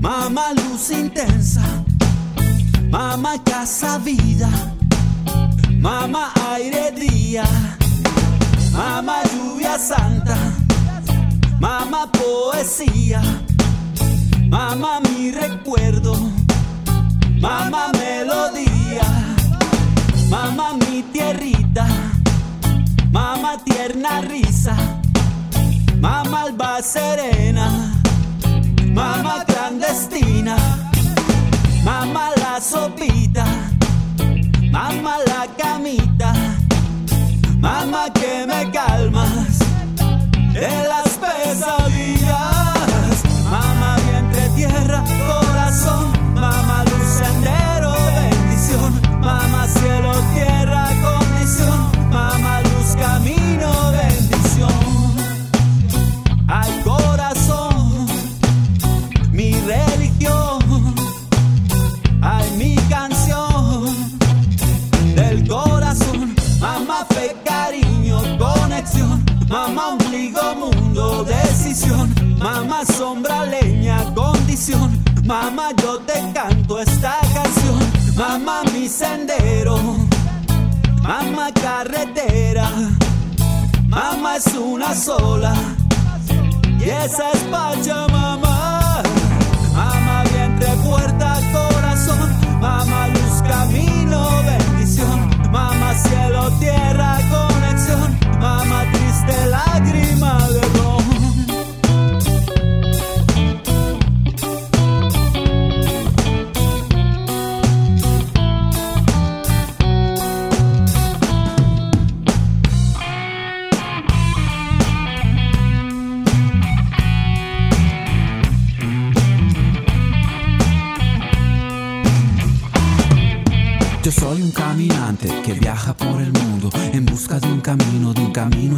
Mamá luz intensa, mamá casa vida, mamá aire día, mamá lluvia santa, mamá poesía, mamá mi recuerdo, mamá melodía, mamá mi tierrita, mamá tierna risa, mamá alba serena, mamá clandestina, mamá la sopita, mamá la camita, mamá que me calmas de las pesadillas, mamá vientre tierra, corazón, mamá luz sendero, bendición, mamá cielo, tierra, condición, mamá luz camino, bendición, ay corazón, mi religión, ay mi canción, del corazón, mamá fe, cariño, conexión, mamá ombligo, mundo, decisión, mamá sombra, leña, condición, mamá yo te canto esta canción, mamá mi sendero, mamá carretera, mamá es una sola y esa es Pachamama, mamá vientre, puerta, corazón, mamá luz, camino, bendición, mamá cielo, tierra, conexión, mamá triste, lágrima de don. Yo soy un caminante que viaja por el mundo en busca de un camino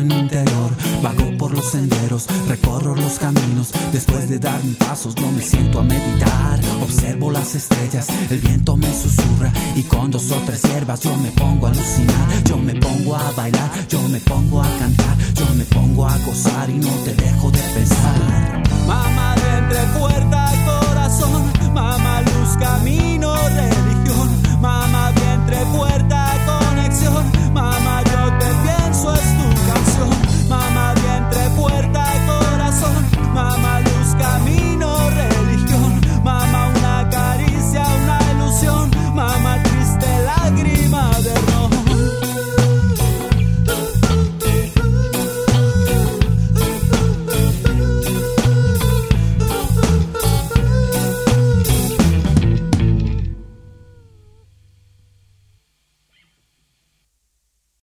en mi interior. Vago por los senderos, recorro los caminos. Después de dar mis pasos no me siento a meditar. Observo las estrellas, el viento me susurra y con dos o tres hierbas yo me pongo a alucinar. Yo me pongo a bailar, yo me pongo a cantar, yo me pongo a gozar y no te dejo de pensar. Mamá vientre, puerta, corazón, mamá luz, camino, religión, mamá vientre, puerta, conexión, mamá yo te pienso, es tu canción, mamá vientre, puerta, corazón, mamá luz, camino, religión, mamá una caricia, una ilusión, mamá triste, lágrima de